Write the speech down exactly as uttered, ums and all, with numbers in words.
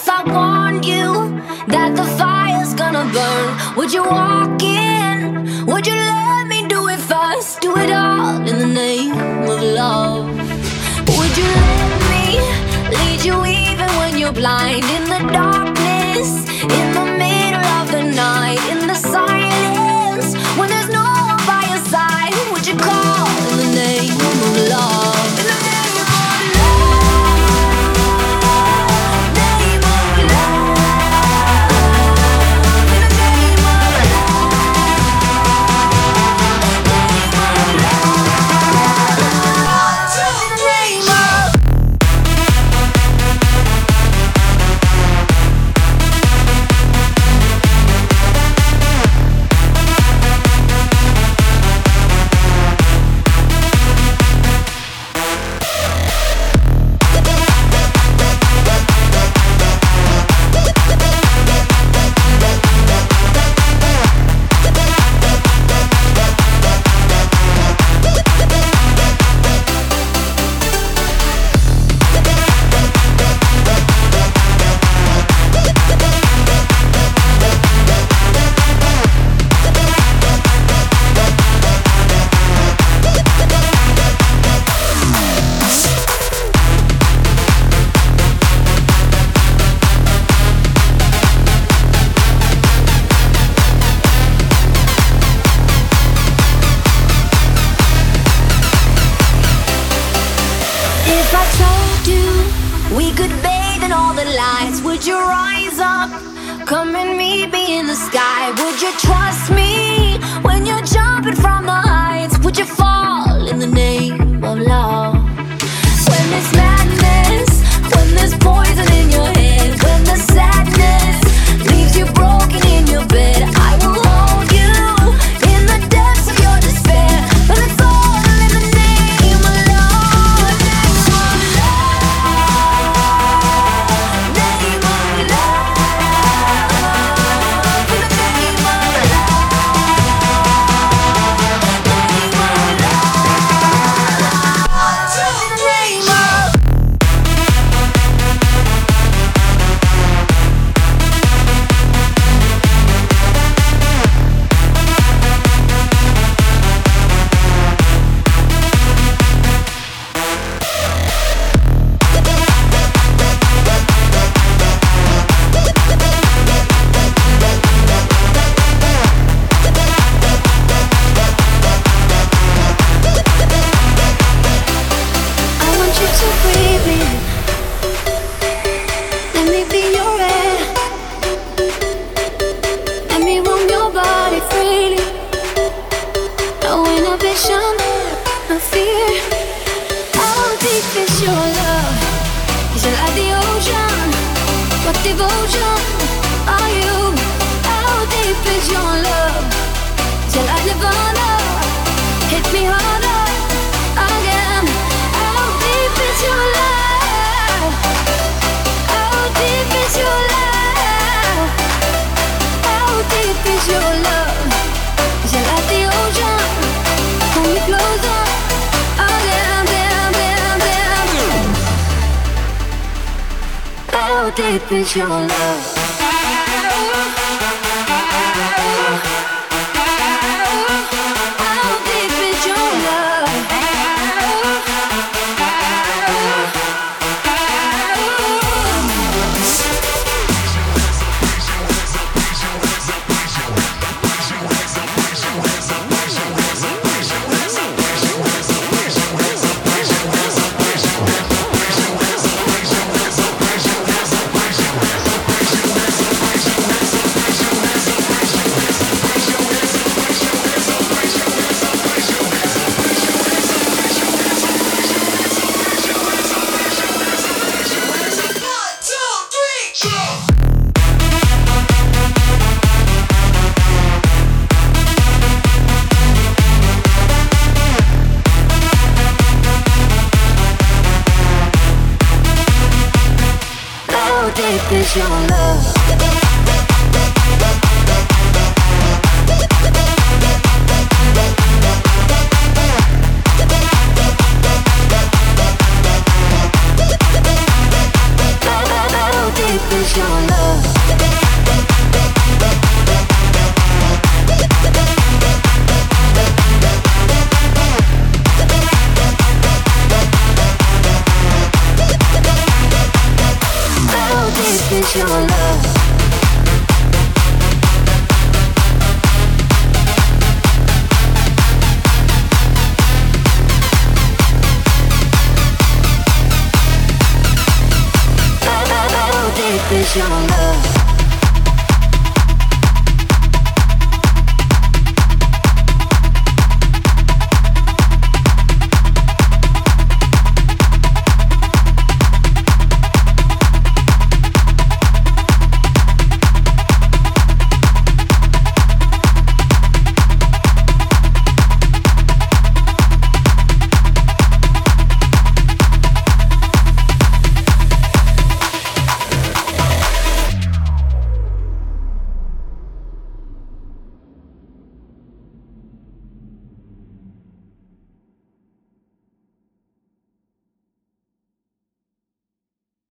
if I warned you that the fire's gonna burn? Would you walk in? Would you let me do it first? Do it all in the name of love. Would you let me lead you even when you're blind? In the darkness, in the middle of the night, in the silence, when there's no one by your side, would you call in the name of love? Deep is your love. Your you my love. How deep is your love?